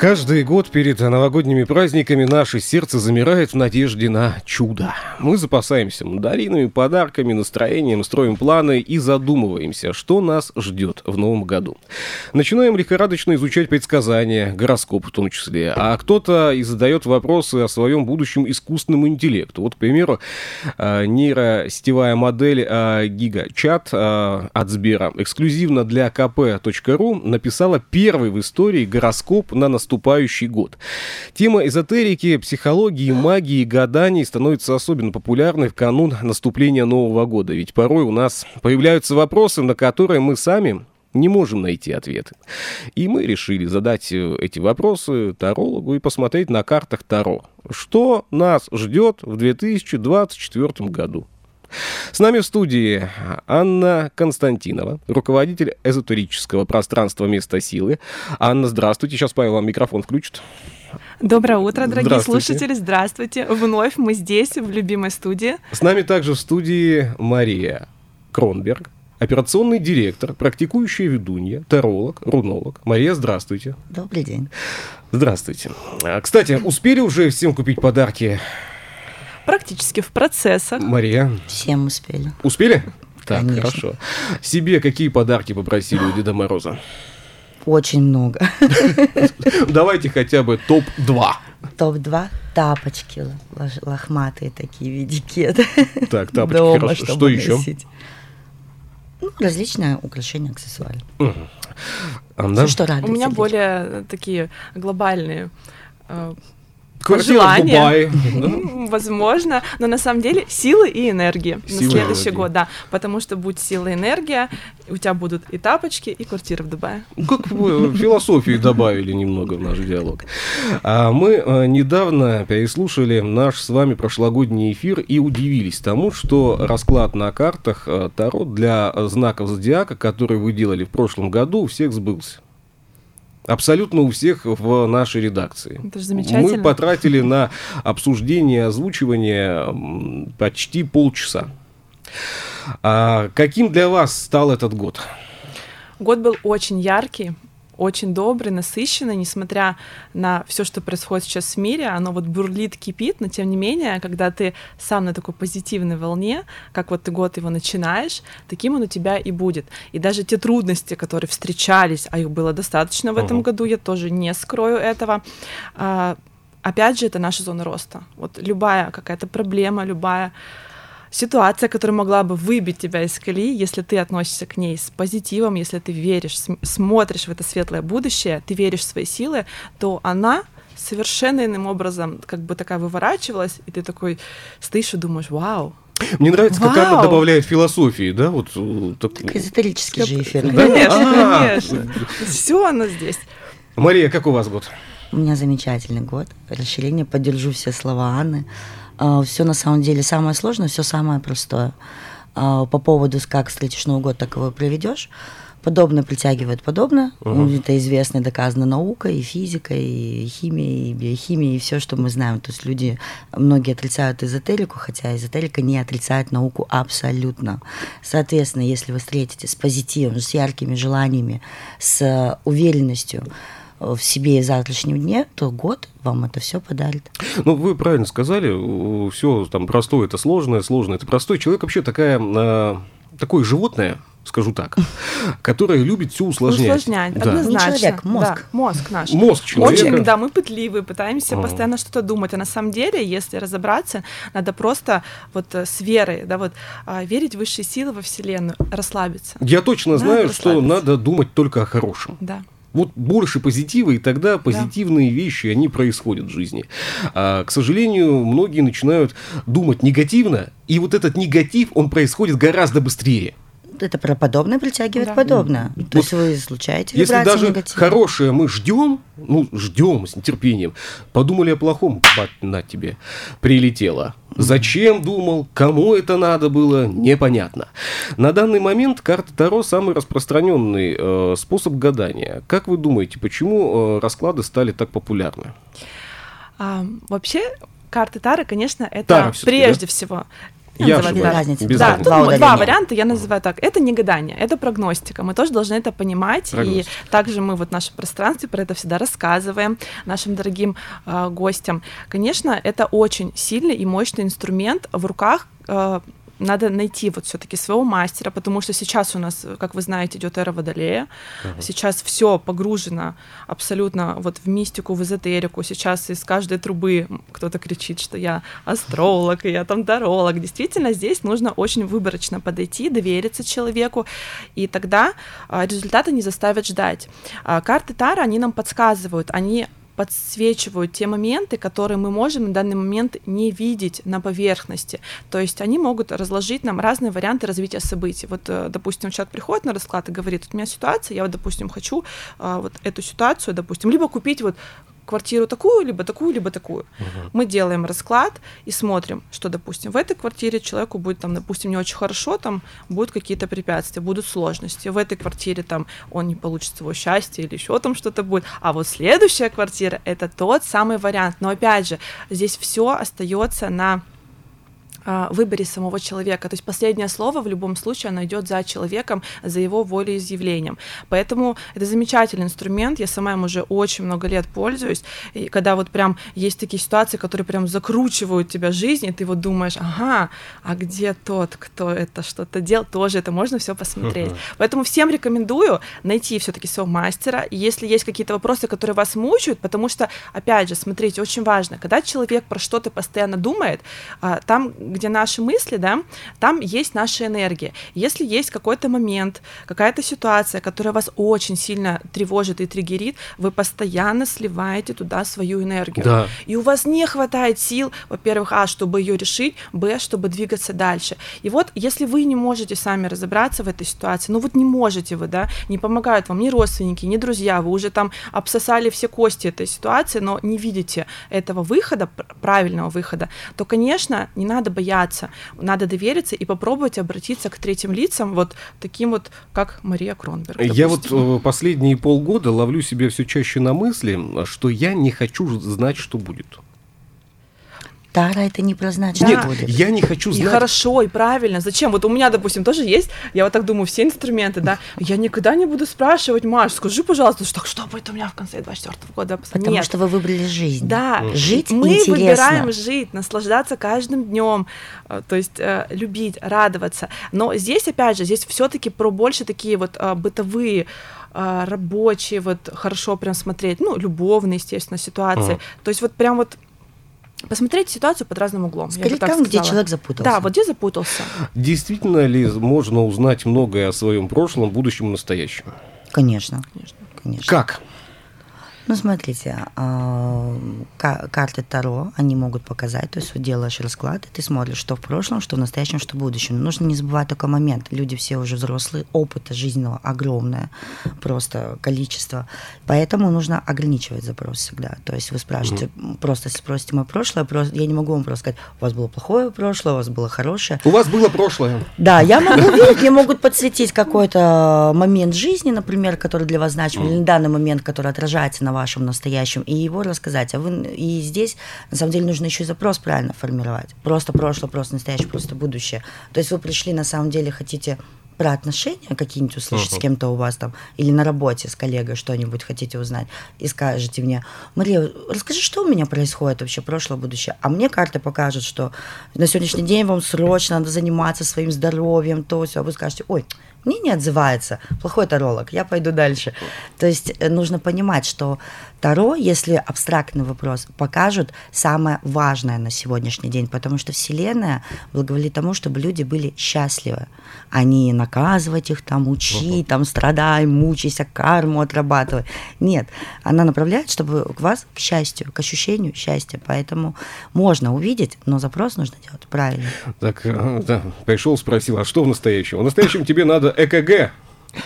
Каждый год перед новогодними праздниками наше сердце замирает в надежде на чудо. Мы запасаемся мандаринами, подарками, настроением, строим планы и задумываемся, что нас ждет в новом году. Начинаем лихорадочно изучать предсказания, гороскоп в том числе. А кто-то и задает вопросы о своем будущем искусственному интеллекту. Вот, к примеру, нейросетевая модель Гига чат от Сбера эксклюзивно для КП.ру написала первый в истории гороскоп на наступающий год. Тема эзотерики, психологии, магии, гаданий становится особенно популярной в канун наступления Нового года. Ведь порой у нас появляются вопросы, на которые мы сами не можем найти ответы. И мы решили задать эти вопросы тарологу и посмотреть на картах Таро. Что нас ждет в 2024 году? С нами в студии Анна Константинова, руководитель эзотерического пространства «Место силы». Анна, здравствуйте. Сейчас Павел вам микрофон включит. Доброе утро, дорогие слушатели. Здравствуйте. Вновь мы здесь, в любимой студии. С нами также в студии Мария Кронберг, операционный директор, практикующая ведунья, таролог, рунолог. Мария, здравствуйте. Добрый день. Здравствуйте. Кстати, успели уже всем купить подарки? Практически в процессах. Мария. Всем успели. Успели? Так, конечно. Хорошо. Себе какие подарки попросили у Деда Мороза? Очень много. Давайте хотя бы топ-2. Топ-2 тапочки лохматые такие в виде кеда. Так, тапочки, дома, хорошо. Что еще? Ну, различные украшения, аксессуары. Угу. Все, что радуется. У меня более такие глобальные желание, возможно, но на самом деле силы и энергии на следующий год, да, потому что будь сила и энергия, у тебя будут и тапочки, и квартира в Дубае. Как вы философии добавили немного в наш диалог. Мы недавно переслушали наш с вами прошлогодний эфир и удивились тому, что расклад на картах Таро для знаков зодиака, который вы делали в прошлом году, у всех сбылся. Абсолютно у всех в нашей редакции. Это же замечательно. Мы потратили на обсуждение, озвучивание почти полчаса. А каким для вас стал этот год? Год был очень яркий, очень добрый, насыщенный, несмотря на все, что происходит сейчас в мире. Оно вот бурлит, кипит, но тем не менее, когда ты сам на такой позитивной волне, как вот ты год его начинаешь, таким он у тебя и будет. И даже те трудности, которые встречались, а их было достаточно в этом году, я тоже не скрою этого, опять же, это наша зона роста. Вот любая какая-то проблема, любая ситуация, которая могла бы выбить тебя из колеи, если ты относишься к ней с позитивом, если ты веришь, смотришь в это светлое будущее, ты веришь в свои силы, то она совершенно иным образом как бы такая выворачивалась, и ты такой стоишь и думаешь: вау. Мне нравится, как она добавляет философии, да? Вот, так эзотерический же эфир. Да? Конечно. Все оно здесь. Мария, как у вас год? У меня замечательный год. Расширение, поддержу все слова Анны. Все на самом деле самое сложное, все самое простое. По поводу, как встретишь Новый год, так его и проведешь. Подобное притягивает подобное. Это известная, доказана наука, и физика, и химия, и биохимия, и все, что мы знаем. То есть люди, многие отрицают эзотерику, хотя эзотерика не отрицает науку абсолютно. Соответственно, если вы встретитесь с позитивом, с яркими желаниями, с уверенностью в себе и в завтрашнем дне, то год вам это все подарит. Ну, вы правильно сказали, все там простое, это сложное, сложное, это простой. Человек вообще такое животное, скажу так, которое любит все усложнять. Усложнять, да. Однозначно. Не человек, мозг. Да, мозг наш. Мозг человека. Очень, да, мы пытливые, пытаемся постоянно что-то думать. А на самом деле, если разобраться, надо просто вот с верой, да, вот верить в высшие силы, во Вселенную, расслабиться. Я точно знаю, что надо думать только о хорошем. Да. Вот больше позитива, и тогда позитивные вещи, они происходят в жизни. А, к сожалению, многие начинают думать негативно, и вот этот негатив, он происходит гораздо быстрее. это подобное притягивает подобное. Вот, то есть вы излучаете вибрации негативные. Если даже хорошее мы ждем, ждем с нетерпением, подумали о плохом, бать, на тебе, прилетело. Зачем думал, кому это надо было, непонятно. На данный момент карта Таро самый распространенный способ гадания. Как вы думаете, почему расклады стали так популярны? Вообще, карты Таро, конечно, это Таро прежде всего... Я разница. Да, тут два варианта, я называю так. Это не гадание, это прогностика. Мы тоже должны это понимать. Прогностика. И также мы вот в нашем пространстве про это всегда рассказываем нашим дорогим гостям. Конечно, это очень сильный и мощный инструмент в руках. Надо найти вот все-таки своего мастера, потому что сейчас у нас, как вы знаете, идет эра Водолея. Сейчас все погружено абсолютно вот в мистику, в эзотерику. Сейчас из каждой трубы кто-то кричит, что я астролог, я там таролог. Действительно, здесь нужно очень выборочно подойти, довериться человеку, и тогда результаты не заставят ждать. Карты Таро, они нам подсказывают, они подсвечивают те моменты, которые мы можем на данный момент не видеть на поверхности. То есть они могут разложить нам разные варианты развития событий. Вот, допустим, человек приходит на расклад и говорит, у меня ситуация, я, вот, допустим, хочу вот эту ситуацию, допустим, либо купить вот квартиру такую, либо такую, либо такую. Мы делаем расклад и смотрим, что, допустим, в этой квартире человеку будет, там, допустим, не очень хорошо, там будут какие-то препятствия, будут сложности. В этой квартире там он не получит своего счастья или еще там что-то будет. А вот следующая квартира — это тот самый вариант. Но опять же, здесь все остается на выборе самого человека. То есть последнее слово в любом случае оно идет за человеком, за его волеизъявлением. Поэтому это замечательный инструмент. Я сама им уже очень много лет пользуюсь. И когда вот прям есть такие ситуации, которые прям закручивают тебя жизнь, и ты вот думаешь, ага, а где тот, кто это что-то делал, тоже это можно все посмотреть. Поэтому всем рекомендую найти все-таки своего мастера. И если есть какие-то вопросы, которые вас мучают, потому что, опять же, смотрите, очень важно, когда человек про что-то постоянно думает, там, где наши мысли, да, там есть наша энергия. Если есть какой-то момент, какая-то ситуация, которая вас очень сильно тревожит и триггерит, вы постоянно сливаете туда свою энергию. Да. И у вас не хватает сил, во-первых, чтобы ее решить, чтобы двигаться дальше. И вот, если вы не можете сами разобраться в этой ситуации, ну вот не можете вы, да, не помогают вам ни родственники, ни друзья, вы уже там обсосали все кости этой ситуации, но не видите этого выхода, правильного выхода, то, конечно, не надо бояться. Надо довериться и попробовать обратиться к третьим лицам, вот таким вот, как Мария Кронберг. Допустим. Я вот последние полгода ловлю себя все чаще на мысли, что я не хочу знать, что будет. Таро это не про значит. Нет, я не хочу знать. И хорошо, и правильно. Зачем? Вот у меня, допустим, тоже есть, я вот так думаю, все инструменты, да. Я никогда не буду спрашивать, Маш, скажи, пожалуйста, что будет у меня в конце 24-го года? Потому что вы выбрали жизнь. Да. Жить мы интересно. Мы выбираем жить, наслаждаться каждым днем, то есть любить, радоваться. Но здесь, опять же, здесь все-таки про больше такие вот бытовые, рабочие, вот хорошо прям смотреть, любовные, естественно, ситуации. То есть вот прям вот посмотреть ситуацию под разным углом. Скорее там, где человек запутался. Да, вот где запутался. Действительно ли можно узнать многое о своем прошлом, будущем и настоящем? Конечно. Как? Смотрите, карты Таро, они могут показать, то есть вот делаешь расклад, и ты смотришь, что в прошлом, что в настоящем, что в будущем. Нужно не забывать только момент. Люди все уже взрослые, опыта жизненного огромное просто количество. Поэтому нужно ограничивать запрос всегда. То есть вы спрашиваете, просто если спросите мое прошлое, я не могу вам просто сказать, у вас было плохое прошлое, у вас было хорошее. У вас было прошлое. Да, я могу видеть, мне могут подсветить какой-то момент жизни, например, который для вас значим, или на данный момент, который отражается на вас, вашем настоящем, и его рассказать. И здесь, на самом деле, нужно еще и запрос правильно формировать. Просто прошлое, просто настоящее, просто будущее. То есть вы пришли, на самом деле, хотите про отношения какие-нибудь услышать с кем-то у вас там, или на работе с коллегой что-нибудь хотите узнать, и скажете мне, Мария, расскажи, что у меня происходит вообще, прошлое, будущее. А мне карты покажут, что на сегодняшний день вам срочно надо заниматься своим здоровьем, то все. А вы скажете, ой, мне не отзывается, плохой таролог, я пойду дальше. То есть нужно понимать, что Таро, если абстрактный вопрос, покажут самое важное на сегодняшний день, потому что Вселенная благоволит тому, чтобы люди были счастливы, а не наказывать их, там, учи, там, страдай, мучайся, карму отрабатывай. Нет, она направляет, чтобы к вас, к счастью, к ощущению счастья, поэтому можно увидеть, но запрос нужно делать правильно. Так, да, пришел, спросил, а что в настоящем? В настоящем тебе надо надо ЭКГ.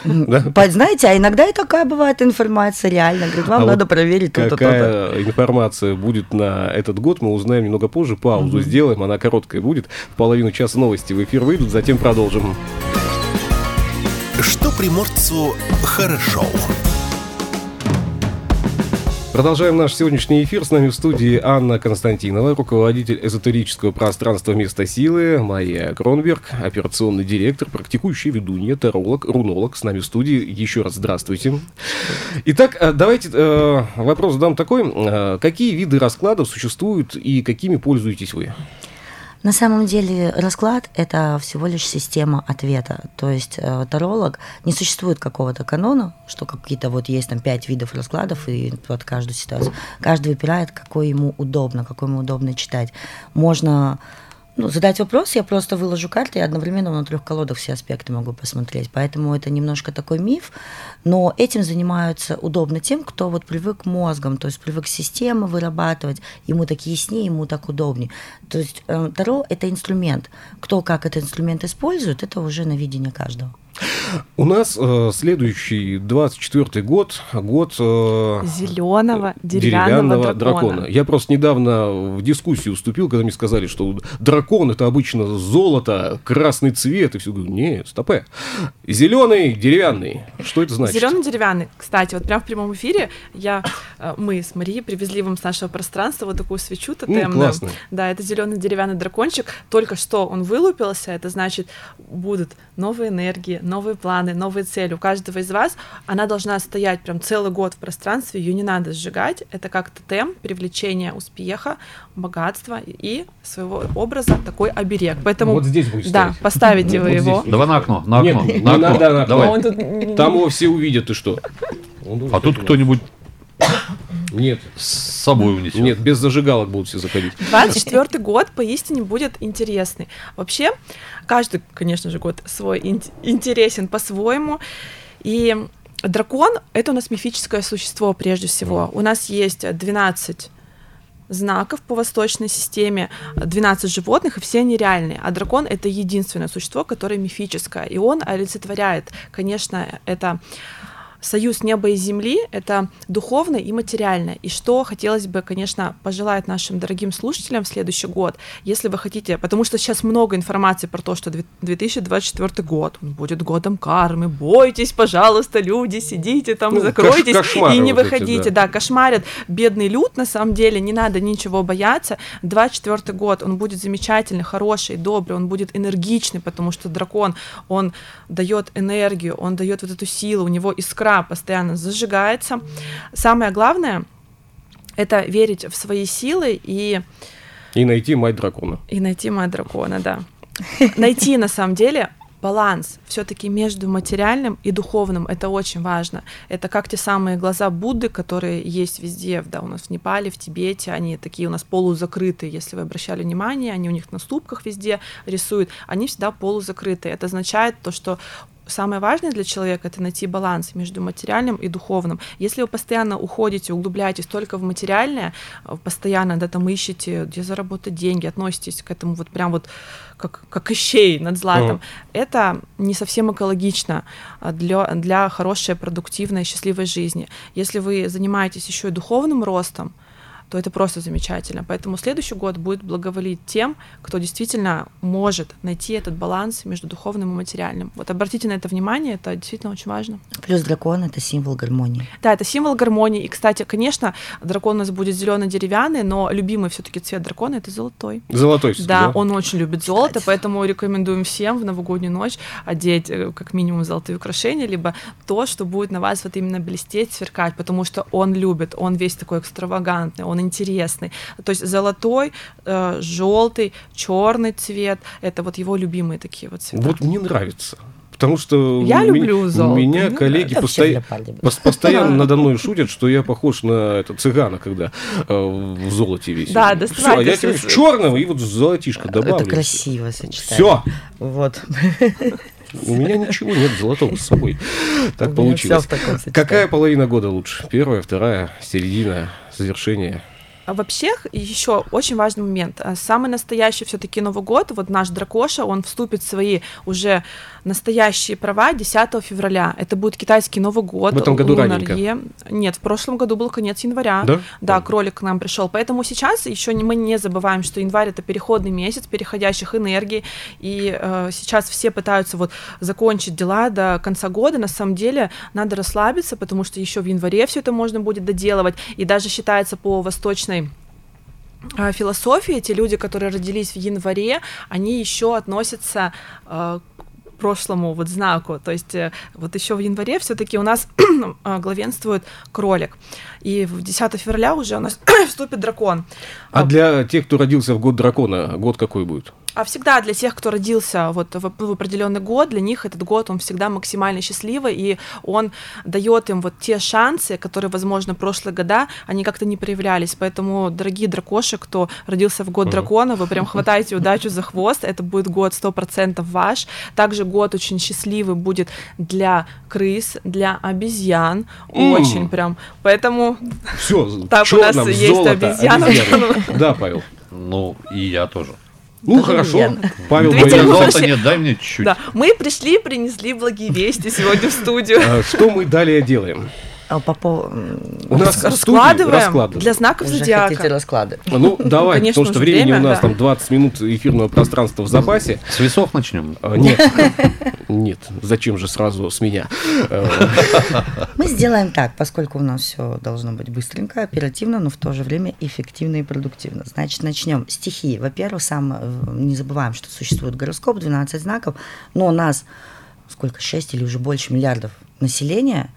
Да? Знаете, а иногда и такая бывает информация реально. Говорит, вам надо вот проверить то-то, какая то-то. Информация будет на этот год, мы узнаем немного позже. Паузу сделаем, она короткая будет. В половину часа новости в эфир выйдут, затем продолжим. Что приморцу хорошо. Продолжаем наш сегодняшний эфир. С нами в студии Анна Константинова, руководитель эзотерического пространства «Место силы», Мария Кронберг, операционный директор, практикующий ведунья, таролог, рунолог. С нами в студии. Еще раз здравствуйте. Итак, давайте вопрос задам такой. Какие виды раскладов существуют и какими пользуетесь вы? На самом деле расклад – это всего лишь система ответа. То есть таролог, не существует какого-то канона, что какие-то вот есть там 5 видов раскладов и под каждую ситуацию. Каждый выбирает, какой ему удобно читать. Можно задать вопрос, я просто выложу карты, и одновременно на 3 колодах все аспекты могу посмотреть. Поэтому это немножко такой миф, но этим занимаются удобно тем, кто вот привык мозгом, то есть привык системы вырабатывать, ему так яснее, ему так удобнее. То есть Таро – это инструмент. Кто как этот инструмент использует, это уже на видение каждого. У нас следующий 24-й год зеленого деревянного дракона. Я просто недавно в дискуссию вступил, когда мне сказали, что дракон это обычно золото, красный цвет, и все говорю, нет, стопэ. Зеленый деревянный. Что это значит? Зеленый деревянный. Кстати, вот прям в прямом эфире мы с Марией привезли вам с нашего пространства вот такую свечу тотемную. Да, это зеленый деревянный дракончик. Только что он вылупился, это значит будут новые энергии, новые планы, новые цели. У каждого из вас она должна стоять прям целый год в пространстве, ее не надо сжигать. Это как тотем привлечения успеха, богатства и своего образа такой оберег. Поэтому вот здесь будет стоять. Да, поставите вы его. Здесь. Давай на окно, на окно. Нет, на окно. Надо, давай. Тут... Там его все увидят, и что? А тут кто-нибудь... Нет, с собой унесет. Нет, без зажигалок будут все заходить. 24-й год поистине будет интересный. Вообще, каждый, конечно же, год свой интересен по-своему. И дракон – это у нас мифическое существо прежде всего. У нас есть 12 знаков по восточной системе, 12 животных, и все они реальные. А дракон – это единственное существо, которое мифическое. И он олицетворяет, конечно, это... союз неба и земли — это духовное и материальное. И что хотелось бы, конечно, пожелать нашим дорогим слушателям в следующий год, если вы хотите, потому что сейчас много информации про то, что 2024 год будет годом кармы, бойтесь, пожалуйста, люди, сидите там, закройтесь и не выходите. Вот эти, да, кошмарят бедный люд, на самом деле, не надо ничего бояться. 2024 год, он будет замечательный, хороший, добрый, он будет энергичный, потому что дракон, он дает энергию, он дает вот эту силу, у него искра постоянно зажигается. Самое главное — это верить в свои силы и найти мать дракона. И найти мать дракона, да. Найти, на самом деле, баланс все-таки между материальным и духовным. Это очень важно. Это как те самые глаза Будды, которые есть везде, да, у нас в Непале, в Тибете. Они такие у нас полузакрытые, если вы обращали внимание. Они у них на ступках везде рисуют. Они всегда полузакрытые. Это означает то, что самое важное для человека — это найти баланс между материальным и духовным. Если вы постоянно уходите, углубляетесь только в материальное, постоянно там ищете, где заработать деньги, относитесь к этому вот прям вот как ищей над златом, это не совсем экологично для хорошей, продуктивной, счастливой жизни. Если вы занимаетесь еще и духовным ростом, то это просто замечательно. Поэтому следующий год будет благоволить тем, кто действительно может найти этот баланс между духовным и материальным. Вот обратите на это внимание, это действительно очень важно. Плюс дракон — это символ гармонии. Да, это символ гармонии. И, кстати, конечно, дракон у нас будет зелено-деревянный, но любимый все-таки цвет дракона — это золотой. Золотой. Да, да, он очень любит золото, кстати, поэтому рекомендуем всем в новогоднюю ночь одеть как минимум золотые украшения, либо то, что будет на вас вот именно блестеть, сверкать, потому что он любит, он весь такой экстравагантный, он интересный. То есть золотой, желтый, черный цвет — это вот его любимые такие вот цвета. Вот мне нравится. Потому что я люблю золото. Меня коллеги постоянно надо мной шутят, что я похож на цыгана, когда в золоте весь. Да, доставайте. Всё, я тебе в черном и вот золотишко добавлю. Это красиво сочетание. Всё. Вот. У меня ничего нет золотого с собой. Так получилось. Какая половина года лучше? Первая, вторая, середина, завершение? Вообще, еще очень важный момент. Самый настоящий все-таки Новый год, вот наш Дракоша, он вступит в свои уже настоящие права 10 февраля. Это будет китайский Новый год. В этом году раненько. Нет, в прошлом году был конец января. Да? Да, кролик к нам пришел. Поэтому сейчас еще мы не забываем, что январь — это переходный месяц переходящих энергий. И сейчас все пытаются вот закончить дела до конца года. На самом деле надо расслабиться, потому что еще в январе все это можно будет доделывать. И даже считается по восточной философии, те люди, которые родились в январе, они еще относятся к прошлому вот знаку, то есть вот еще в январе все-таки у нас главенствует кролик, и в 10 февраля уже у нас вступит дракон. А для тех, кто родился в год дракона, год какой будет? А всегда для тех, кто родился вот в определенный год, для них этот год, он всегда максимально счастливый, и он дает им вот те шансы, которые, возможно, прошлые года, они как-то не проявлялись. Поэтому, дорогие дракоши, кто родился в год дракона, вы прям хватаете удачу за хвост, это будет год 100% ваш. Также год очень счастливый будет для крыс, для обезьян, очень прям. Поэтому все, там у нас есть обезьяны. Да, Павел. Ну, и я тоже. Ну, да, хорошо. Павел, дай мне чуть-чуть. Да. Мы пришли, принесли благие вести сегодня в студию. Что мы далее делаем? У нас раскладываем для знаков зодиака. Уже хотите расклады? Ну, давай, потому что времени у нас там 20 минут эфирного пространства в запасе. С весов начнем? Нет, зачем же сразу с меня? Мы сделаем так, поскольку у нас все должно быть быстренько, оперативно, но в то же время эффективно и продуктивно. Значит, начнем. Стихии. Во-первых, не забываем, что существует гороскоп, 12 знаков, но у нас сколько, 6 или уже больше миллиардов населения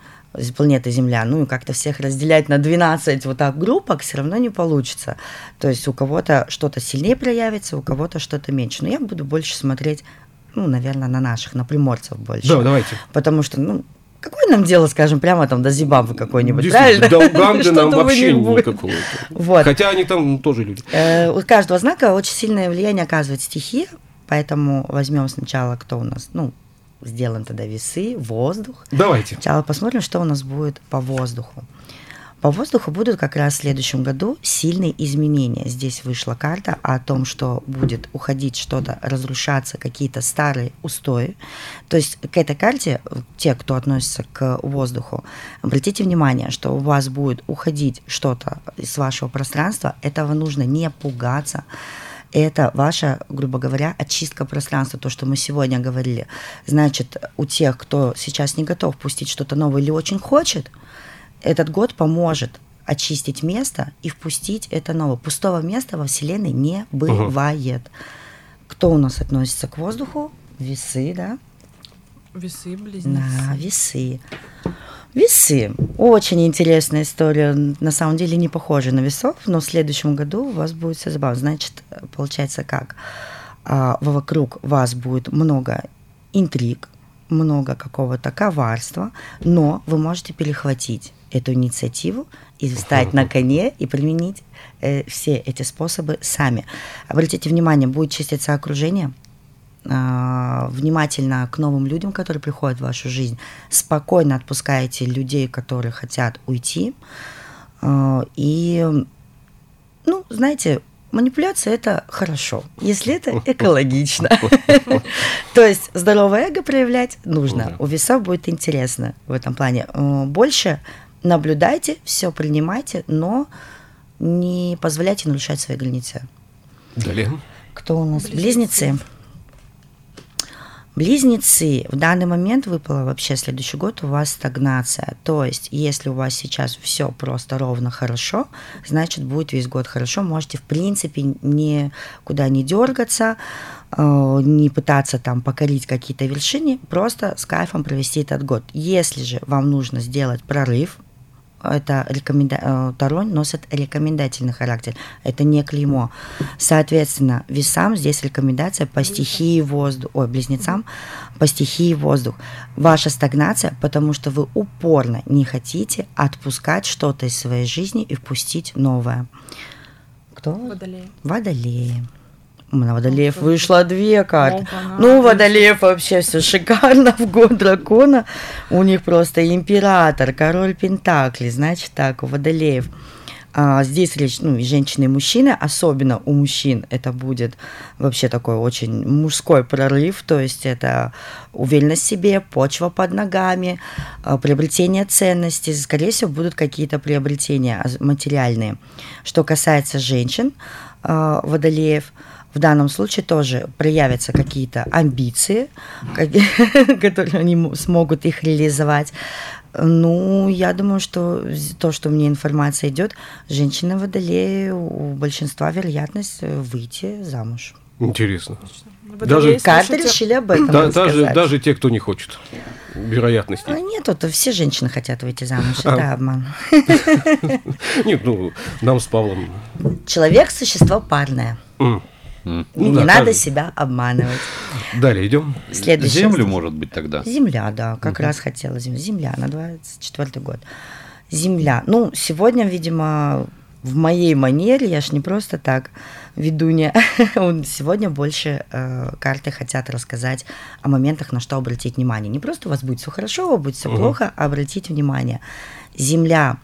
планеты Земля, ну и как-то всех разделять на 12 вот так группок все равно не получится. То есть у кого-то что-то сильнее проявится, у кого-то что-то меньше. Но я буду больше смотреть, ну, наверное, на наших, на приморцев больше. Да, давайте. Потому что, ну, какое нам дело, скажем, прямо там до Зимбабве какой-нибудь, правильно? До Уганды нам вообще никакого. Вот. Хотя они там тоже люди. У каждого знака очень сильное влияние оказывает стихия, поэтому возьмем сначала, кто у нас, ну, сделаем тогда весы, воздух. Давайте. Сначала посмотрим, что у нас будет по воздуху. По воздуху будут как раз в следующем году сильные изменения. Здесь вышла карта о том, что будет уходить что-то, разрушаться какие-то старые устои. То есть к этой карте, те, кто относится к воздуху, обратите внимание, что у вас будет уходить что-то из вашего пространства. Этого нужно не пугаться. Это ваша, грубо говоря, очистка пространства, то, что мы сегодня говорили. Значит, у тех, кто сейчас не готов пустить что-то новое или очень хочет, этот год поможет очистить место и впустить это новое. Пустого места во Вселенной не бывает. Кто у нас относится к воздуху? Весы, да? Весы, близнецы. Да, весы. Весы. Очень интересная история. На самом деле не похожа на весов, но в следующем году у вас будет все забавно. Значит, получается как? Вокруг вас будет много интриг, много какого-то коварства, но вы можете перехватить эту инициативу и встать на коне и применить все эти способы сами. Обратите внимание, будет чиститься окружение. Внимательно к новым людям, которые приходят в вашу жизнь, спокойно отпускаете людей, которые хотят уйти. И, ну, знаете, манипуляция – это хорошо, если это экологично. То есть здоровое эго проявлять нужно. У весов будет интересно в этом плане. Больше наблюдайте, все принимайте, но не позволяйте нарушать свои границы. Далее. Кто у нас? Близнецы. Близнецы, в данный момент выпало вообще следующий год у вас стагнация. То есть, если у вас сейчас все просто ровно хорошо, значит, будет весь год хорошо. Можете, в принципе, никуда не дергаться, не пытаться там покорить какие-то вершины, просто с кайфом провести этот год. Если же вам нужно сделать прорыв, это Таро носит рекомендательный характер, это не клеймо. Соответственно, весам здесь рекомендация по стихии воздух, близнецам по стихии воздух. Ваша стагнация, потому что вы упорно не хотите отпускать что-то из своей жизни и впустить новое. Кто? Водолеи. Водолеи. На водолеев вышло 2 карты. Ну, у водолеев вообще все шикарно. В год дракона у них просто император, король пентаклей. Значит так, у водолеев Здесь речь, ну, и женщины, и мужчины, особенно у мужчин это будет вообще такой очень мужской прорыв, то есть это уверенность в себе, почва под ногами, приобретение ценностей, скорее всего, будут какие-то приобретения материальные. Что касается женщин, водолеев, в данном случае тоже проявятся какие-то амбиции, которые они смогут их реализовать. Ну, я думаю, что то, что мне информация идет, женщина водолея, у большинства вероятность выйти замуж. Интересно. Даже карты решили об этом рассказать. Даже те, кто не хочет. Вероятности. Нет, это все женщины хотят выйти замуж, это обман. Нет, ну, нам с Павлом. Человек – существо парное. Не надо себя обманывать. Далее идем. Следующий. Землю, может быть, тогда. Земля, да, как раз хотела землю. Земля на 24-й год. Земля. Ну, сегодня, видимо, в моей манере, я ж не просто так ведунья, сегодня больше карты хотят рассказать о моментах, на что обратить внимание. Не просто у вас будет все хорошо, будет все плохо, а обратить внимание. Земля.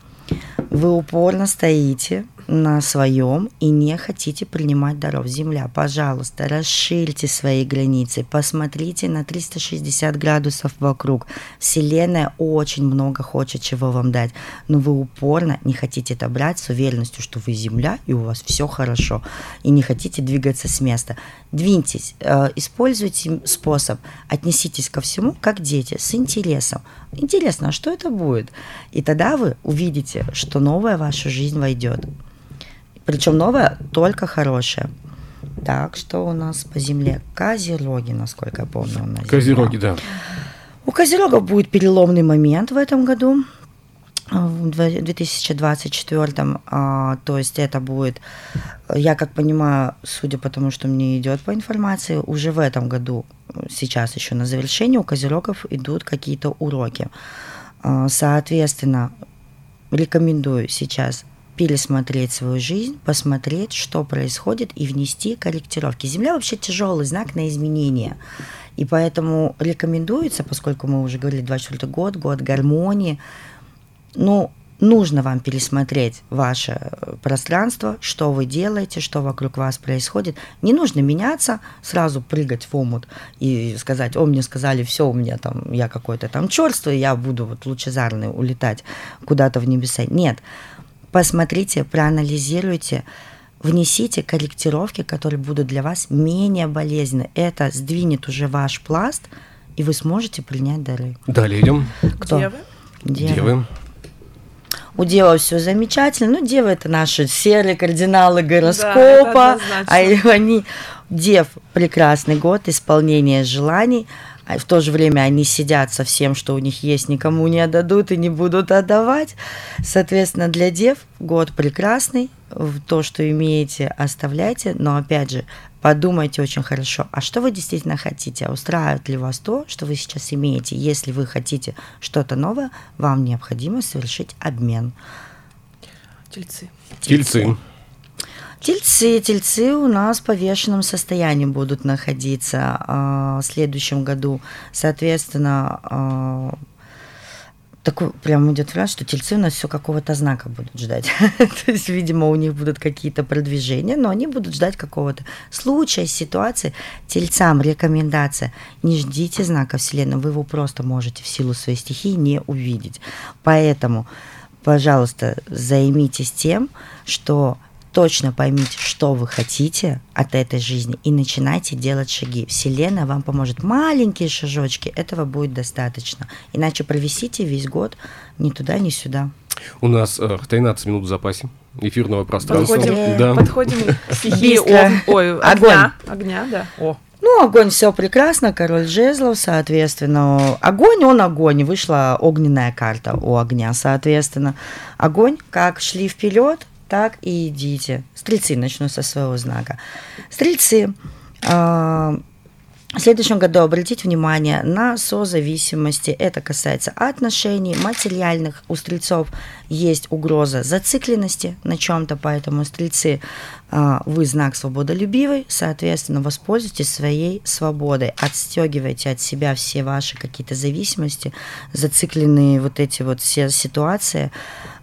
Вы упорно стоите на своем и не хотите принимать даров. Земля, пожалуйста, расширьте свои границы, посмотрите на 360 градусов вокруг. Вселенная очень много хочет чего вам дать, но вы упорно не хотите это брать с уверенностью, что вы земля и у вас все хорошо, и не хотите двигаться с места. Двиньтесь, используйте способ, отнеситесь ко всему, как дети, с интересом. Интересно, а что это будет? И тогда вы увидите, что новое в вашу жизнь войдет. Причем новое только хорошее. Так, что у нас по земле? Козероги, насколько я помню. У нас Козероги, земля. Да. У Козерогов будет переломный момент в этом году, в 2024-м. То есть это будет, я как понимаю, судя по тому, что мне идет по информации, уже в этом году, сейчас еще на завершении, у Козерогов идут какие-то уроки. Соответственно, рекомендую сейчас пересмотреть свою жизнь, посмотреть, что происходит, и внести корректировки. Земля вообще тяжелый знак на изменения. И поэтому рекомендуется, поскольку мы уже говорили, 24-й год, год гармонии, ну, нужно вам пересмотреть ваше пространство, что вы делаете, что вокруг вас происходит. Не нужно меняться, сразу прыгать в омут и сказать: о, мне сказали, все, у меня там, я какой-то там черство, я буду вот лучезарный улетать куда-то в небеса. Нет, посмотрите, проанализируйте, внесите корректировки, которые будут для вас менее болезненны. Это сдвинет уже ваш пласт, и вы сможете принять дары. Далее идем. Кто? Девы. У Девы все замечательно. Ну, Девы – это наши серые кардиналы гороскопа. Да, Дев – прекрасный год, исполнение желаний. А в то же время они сидят со всем, что у них есть, никому не отдадут и не будут отдавать. Соответственно, для Дев год прекрасный. То, что имеете, оставляйте. Но, опять же, подумайте очень хорошо, а что вы действительно хотите? Устраивает ли вас то, что вы сейчас имеете? Если вы хотите что-то новое, вам необходимо совершить обмен. Тельцы у нас в повешенном состоянии будут находиться в следующем году. Соответственно, такой прям идет фраза, что тельцы у нас все какого-то знака будут ждать. То есть, видимо, у них будут какие-то продвижения, но они будут ждать какого-то случая, ситуации. Тельцам рекомендация: не ждите знака Вселенной, вы его просто можете в силу своей стихии не увидеть. Поэтому, пожалуйста, займитесь тем, что точно поймите, что вы хотите от этой жизни, и начинайте делать шаги. Вселенная вам поможет. Маленькие шажочки, этого будет достаточно. Иначе провисите весь год ни туда, ни сюда. У нас 13 минут в запасе эфирного пространства. Подходим к стихии огня, да. Ну, огонь, все прекрасно, король жезлов, соответственно, огонь, он огонь, вышла огненная карта у огня, соответственно, огонь, как шли вперед, так и идите. Стрельцы, начну со своего знака. Стрельцы, в следующем году обратите внимание на созависимости. Это касается отношений, материальных. У стрельцов есть угроза зацикленности на чем-то, поэтому стрельцы, вы знак свободолюбивый, соответственно, воспользуйтесь своей свободой, отстегивайте от себя все ваши какие-то зависимости, зацикленные вот эти вот все ситуации,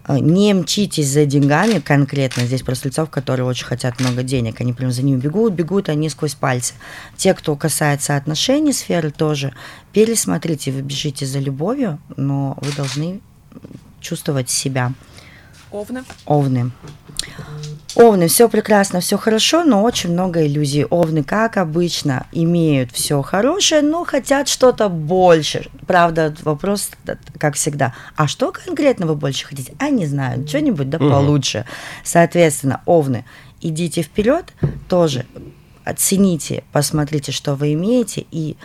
Не мчитесь за деньгами конкретно. Здесь просто лицов, которые очень хотят много денег. Они прям за ними бегут они сквозь пальцы. Те, кто касается отношений, сферы тоже, пересмотрите, вы бежите за любовью, но вы должны чувствовать себя. Овны. Овны, все прекрасно, все хорошо, но очень много иллюзий. Овны, как обычно, имеют все хорошее, но хотят что-то больше. Правда, вопрос, как всегда, а что конкретно вы больше хотите? А не знаю, что-нибудь, да, получше. Соответственно, овны, идите вперед, тоже оцените, посмотрите, что вы имеете, и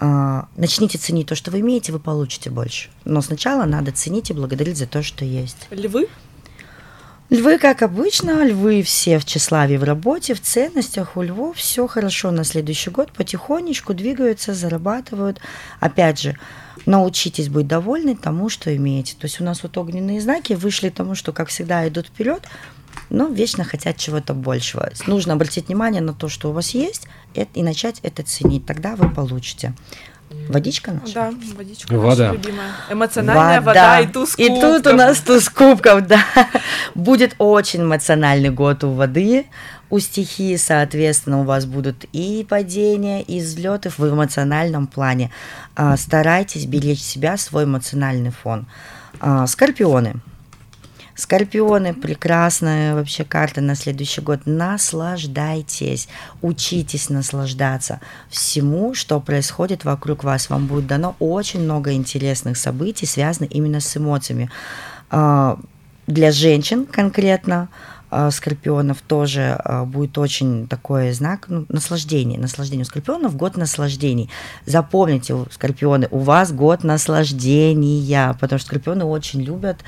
начните ценить то, что вы имеете, вы получите больше. Но сначала надо ценить и благодарить за то, что есть. Львы? Львы, как обычно, львы все в тщеславии, в работе, в ценностях. У львов все хорошо на следующий год, потихонечку двигаются, зарабатывают. Опять же, научитесь быть довольны тому, что имеете. То есть у нас вот огненные знаки вышли тому, что, как всегда, идут вперед, но вечно хотят чего-то большего. Нужно обратить внимание на то, что у вас есть, и начать это ценить. Тогда вы получите. Водичка наша? Да, водичка вода. Наша любимая. Эмоциональная вода и туз кубков. И тут у нас туз кубков, да. Будет очень эмоциональный год у воды, у стихии, соответственно, у вас будут и падения, и взлеты в эмоциональном плане. Старайтесь беречь себя, свой эмоциональный фон. Скорпионы. Скорпионы, прекрасная вообще карта на следующий год. Наслаждайтесь, учитесь наслаждаться всему, что происходит вокруг вас. Вам будет дано очень много интересных событий, связанных именно с эмоциями. Для женщин конкретно, скорпионов тоже будет очень такой знак, наслаждение. Наслаждение у скорпионов, год наслаждений. Запомните, скорпионы, у вас год наслаждения, потому что скорпионы очень любят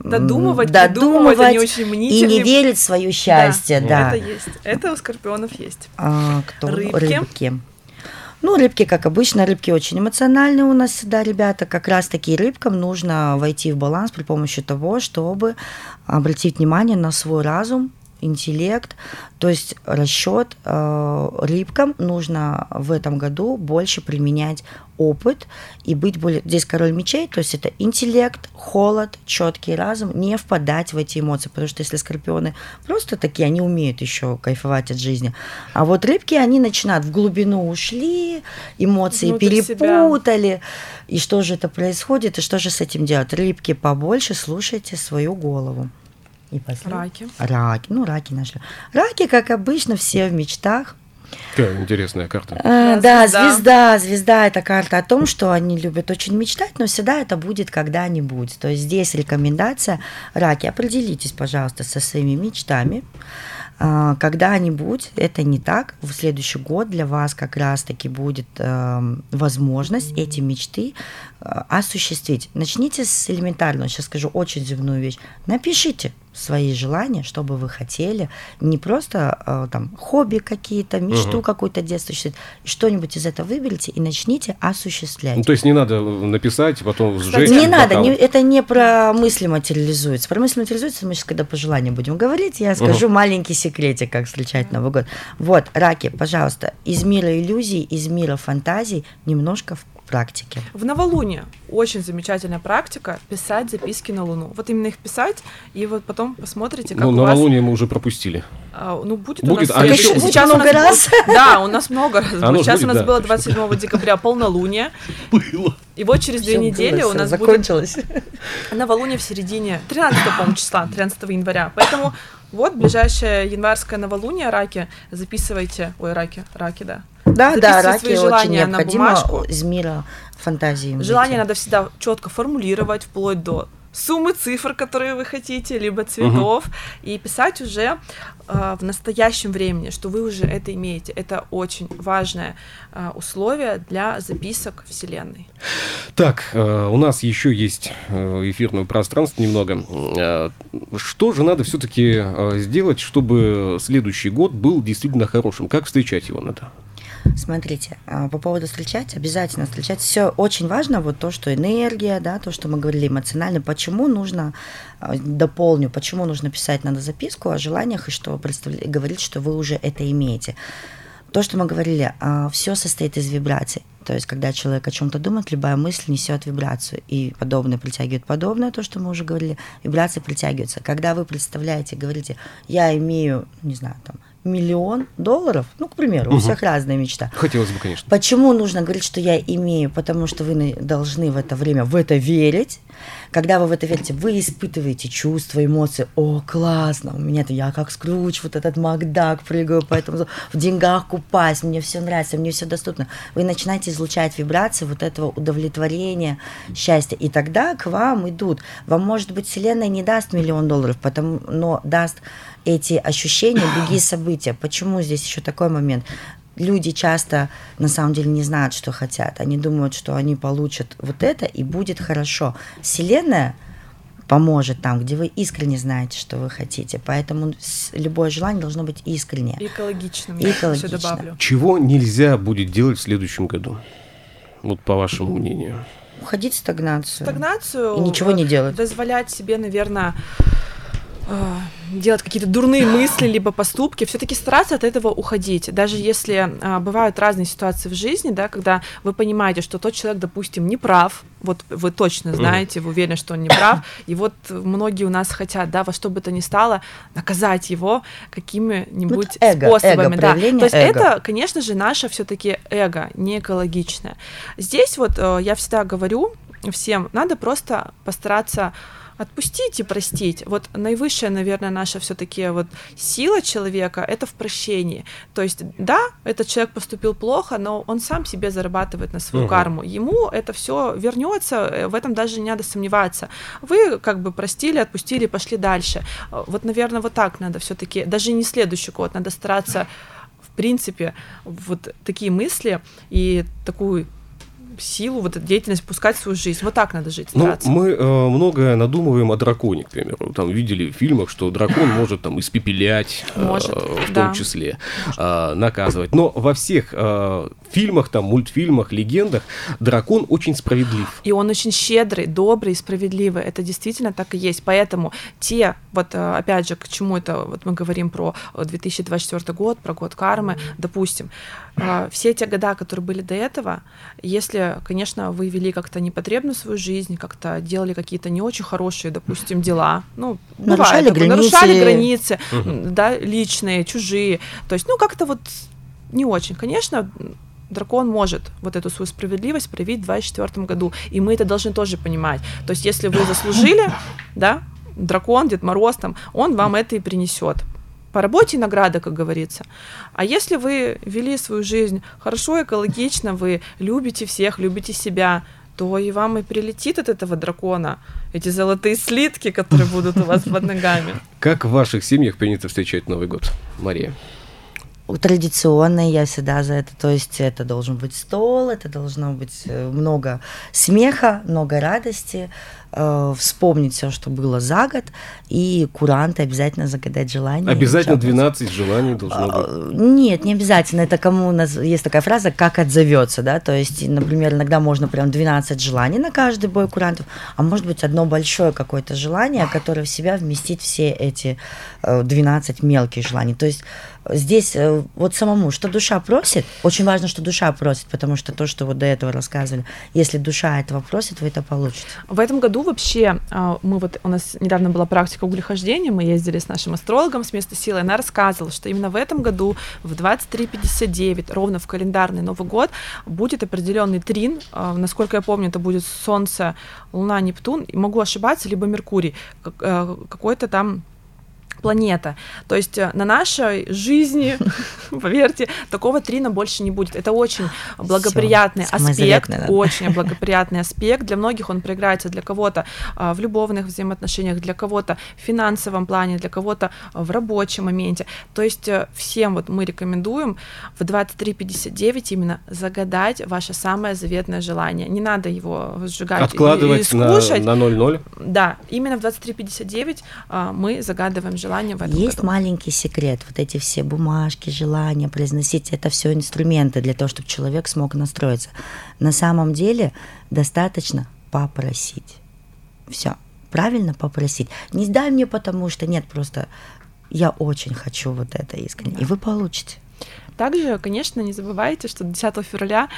додумывать, они очень мнительны. И не верить в свое счастье, да. Это есть. Это у скорпионов есть. Рыбки. Рыбки, как обычно, рыбки очень эмоциональные у нас всегда, ребята. Как раз-таки рыбкам нужно войти в баланс при помощи того, чтобы обратить внимание на свой разум, интеллект, то есть расчет. Рыбкам нужно в этом году больше применять опыт и быть более... Здесь король мечей, то есть это интеллект, холод, четкий разум, не впадать в эти эмоции, потому что если скорпионы просто такие, они умеют еще кайфовать от жизни, а вот рыбки, они начинают в глубину ушли, эмоции внутрь перепутали, себя. И что же это происходит, и что же с этим делать? Рыбки, побольше слушайте свою голову. И раки. Раки, как обычно, все в мечтах. Какая интересная карта. Звезда. Звезда – это карта о том, что они любят очень мечтать, но всегда это будет когда-нибудь. То есть здесь рекомендация. Раки, определитесь, пожалуйста, со своими мечтами. Когда-нибудь, это не так, в следующий год для вас как раз-таки будет возможность эти мечты осуществить. Начните с элементарного, сейчас скажу очень земную вещь. Напишите свои желания, что бы вы хотели, не просто хобби какие-то, мечту какую-то детство, что-нибудь из этого выберите и начните осуществлять. То есть не надо написать, потом сжечь. Не надо, это не про мысли материализуется. Про мысли материализуется мы сейчас, когда по желанию будем говорить, я скажу маленький секретик, как встречать Новый год. Вот, раки, пожалуйста, из мира иллюзий, из мира фантазий немножко в практике. В новолуние очень замечательная практика писать записки на Луну. Вот именно их писать, и вот потом посмотрите, как у вас... новолуние мы уже пропустили. Будет у нас... сейчас много раз. Да, у нас много раз. Сейчас у нас было 27 декабря полнолуние. Было. И вот через 2 недели у нас закончилось. Новолуние в середине 13 января. Поэтому вот ближайшее январское новолуние, раки, записывайте. Раки. Да, раки очень необходимо из мира фантазии. Желание надо всегда четко формулировать, вплоть до суммы цифр, которые вы хотите, либо цветов, и писать уже в настоящем времени, что вы уже это имеете. Это очень важное условие для записок Вселенной. Так, у нас еще есть эфирное пространство немного. Что же надо все-таки сделать, чтобы следующий год был действительно хорошим? Как встречать его надо? Смотрите, по поводу встречать, обязательно встречать. Все очень важно, вот то, что энергия, да, то, что мы говорили эмоционально. Почему нужно, дополню, почему нужно писать надо записку о желаниях и что говорить, что вы уже это имеете. То, что мы говорили, все состоит из вибраций. То есть, когда человек о чем-то думает, любая мысль несет вибрацию. И подобное притягивает подобное, то, что мы уже говорили. Вибрации притягиваются. Когда вы представляете, говорите, я имею, не знаю, там, $1 миллион, ну, к примеру, у всех разная мечта. Хотелось бы, конечно. Почему нужно говорить, что я имею? Потому что вы должны в это время в это верить. Когда вы в это верите, вы испытываете чувства, эмоции. О, классно, у меня-то я как Скрудж, вот этот Макдак прыгаю, поэтому в деньгах купаюсь, мне все нравится, мне все доступно. Вы начинаете излучать вибрации вот этого удовлетворения, счастья. И тогда к вам идут. Вам, может быть, Вселенная не даст $1 миллион, но даст эти ощущения, другие события. Почему здесь еще такой момент? Люди часто, на самом деле, не знают, что хотят. Они думают, что они получат вот это, и будет хорошо. Вселенная поможет там, где вы искренне знаете, что вы хотите. Поэтому любое желание должно быть искренне. Экологично. Экологично. Еще добавлю. Чего нельзя будет делать в следующем году? Вот по вашему мнению. Уходить в стагнацию. И ничего не делать. Дозволять себе, наверное... делать какие-то дурные мысли либо поступки, все-таки стараться от этого уходить. Даже если бывают разные ситуации в жизни, да, когда вы понимаете, что тот человек, допустим, не прав, вот вы точно знаете, вы уверены, что он не прав, и вот многие у нас хотят, да, во что бы то ни стало, наказать его какими-нибудь способами. Да. То есть это, конечно же, наше все-таки эго, не экологичное. Здесь вот я всегда говорю всем, надо просто постараться отпустить и простить. Вот наивысшая, наверное, наша все-таки вот сила человека — это в прощении. То есть, да, этот человек поступил плохо, но он сам себе зарабатывает на свою карму. Ему это все вернется, в этом даже не надо сомневаться. Вы как бы простили, отпустили, пошли дальше. Вот, наверное, вот так надо все-таки, даже не следующий год, надо стараться, в принципе, вот такие мысли и такую силу, вот эту деятельность пускать в свою жизнь. Вот так надо жить, стараться. Ну, мы многое надумываем о драконе, к примеру. Там видели в фильмах, что дракон может там испепелять, в том числе, наказывать. Но во всех фильмах, там, мультфильмах, легендах дракон очень справедлив. И он очень щедрый, добрый и справедливый. Это действительно так и есть. Поэтому те, вот опять же, к чему это, вот мы говорим про 2024 год, про год кармы, допустим, все те года, которые были до этого, если, конечно, вы вели как-то непотребно свою жизнь, как-то делали какие-то не очень хорошие, допустим, дела. Ну, нарушали бывает, границы, да, личные, чужие. То есть, ну, как-то вот не очень. Конечно, дракон может вот эту свою справедливость проявить в 2024 году. И мы это должны тоже понимать. То есть, если вы заслужили, да, дракон, Дед Мороз, там, он вам это и принесет. По работе награда, как говорится. А если вы вели свою жизнь хорошо, экологично, вы любите всех, любите себя, то и вам и прилетит от этого дракона эти золотые слитки, которые будут у вас под ногами. Как в ваших семьях принято встречать Новый год, Мария? Традиционно я всегда за это. То есть это должен быть стол, это должно быть много смеха, много радости, вспомнить все, что было за год, и куранты обязательно загадать желание. Обязательно 12 желаний должно быть? Нет, не обязательно. Это кому у нас есть такая фраза, как отзовется, да, то есть, например, иногда можно прям 12 желаний на каждый бой курантов, а может быть одно большое какое-то желание, которое в себя вместит все эти 12 мелких желаний. То есть здесь вот самому, что душа просит, очень важно, что душа просит, потому что то, что вот до этого рассказывали, если душа этого просит, вы это получите. В этом году вообще мы вот, у нас недавно была практика углехождения, мы ездили с нашим астрологом с Места силы, она рассказывала, что именно в этом году в 23:59 ровно в календарный Новый год будет определенный трин, насколько я помню, это будет Солнце, Луна, Нептун, могу ошибаться, либо Меркурий, какой-то там планета. То есть на нашей жизни, поверьте, такого трина больше не будет. Это очень благоприятный аспект, очень благоприятный аспект. Для многих он проиграется, для кого-то в любовных взаимоотношениях, для кого-то в финансовом плане, для кого-то в рабочем моменте. То есть всем вот мы рекомендуем в 23:59 именно загадать ваше самое заветное желание. Не надо его сжигать и скушать. Откладывать на 00? Да, именно в 23:59 мы загадываем желание. В этом есть году маленький секрет. Вот эти все бумажки, желания, произносить, это все инструменты для того, чтобы человек смог настроиться. На самом деле достаточно попросить. Все. Правильно попросить. Не сдай мне, потому что нет, просто я очень хочу вот это искренне. Да. И вы получите. Также, конечно, не забывайте, что 10 февраля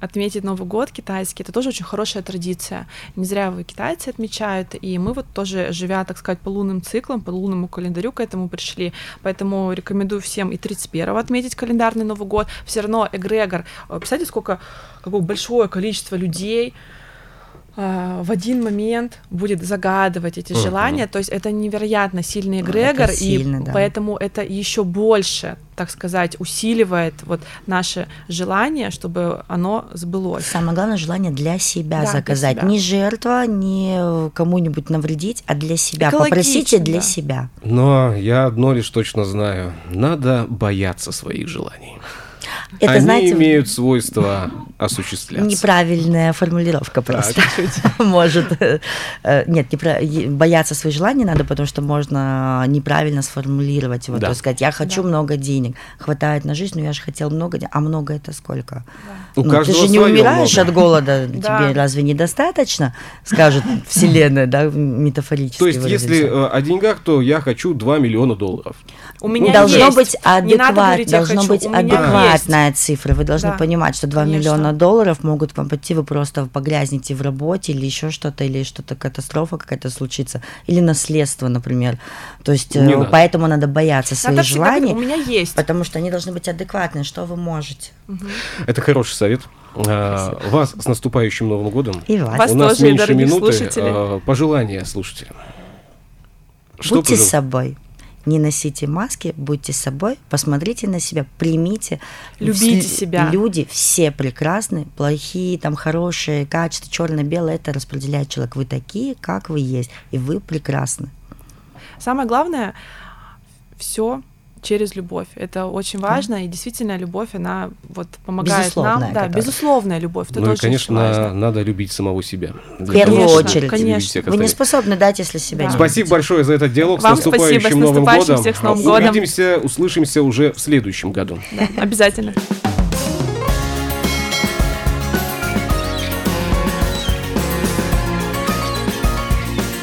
отметить Новый год китайский — это тоже очень хорошая традиция. Не зря его китайцы отмечают, и мы вот тоже, живя, так сказать, по лунным циклам, по лунному календарю, к этому пришли. Поэтому рекомендую всем и 31-го отметить календарный Новый год. Все равно эгрегор. Представляете, какое большое количество людей в один момент будет загадывать эти желания, то есть это невероятно сильный эгрегор, сильно, поэтому это еще больше, так сказать, усиливает вот наше желание, чтобы оно сбылось. Самое главное — желание для себя заказать, для себя. Не жертва, не кому-нибудь навредить, а для себя. Попросите для себя. Но я одно лишь точно знаю: надо бояться своих желаний. Это, они, знаете, имеют свойство осуществляться. Неправильная формулировка просто. Может, нет, бояться своих желаний надо, потому что можно неправильно сформулировать его. То есть сказать: я хочу много денег, хватает на жизнь, но я же хотел много денег. А много — это сколько? Да. Ну, ты же не умираешь от голода, тебе разве недостаточно? Скажет Вселенная, да, метафорически. То есть, если о деньгах, то я хочу $2 миллиона. У меня должно быть адекватная цифра. Вы должны понимать, что $2 миллиона могут вам пойти, вы просто погрязнете в работе или еще что-то, или что-то, катастрофа какая-то случится, или наследство, например. То есть поэтому надо бояться своих желаний, потому что они должны быть адекватны, что вы можете. Это хороший совет. Вас с наступающим Новым годом. И вас. У нас меньше минуты. Пожелания слушателям. Будьте собой. Не носите маски, будьте собой, посмотрите на себя, примите. Любите себя. Люди все прекрасны, плохие, там, хорошие, качества, черно-белое — это распределяет человек. Вы такие, как вы есть, и вы прекрасны. Самое главное — все через любовь. Это очень важно, и действительно любовь, она вот помогает нам. Да, безусловная любовь. Это тоже, и, конечно, очень важно. Надо любить самого себя. В первую очередь. Конечно. Вы не способны дать, если себя не любите. Спасибо большое за этот диалог. Вам с наступающим Новым годом. Всех с Новым годом. Увидимся, услышимся уже в следующем году. Да, обязательно.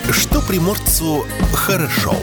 Что приморцу хорошо.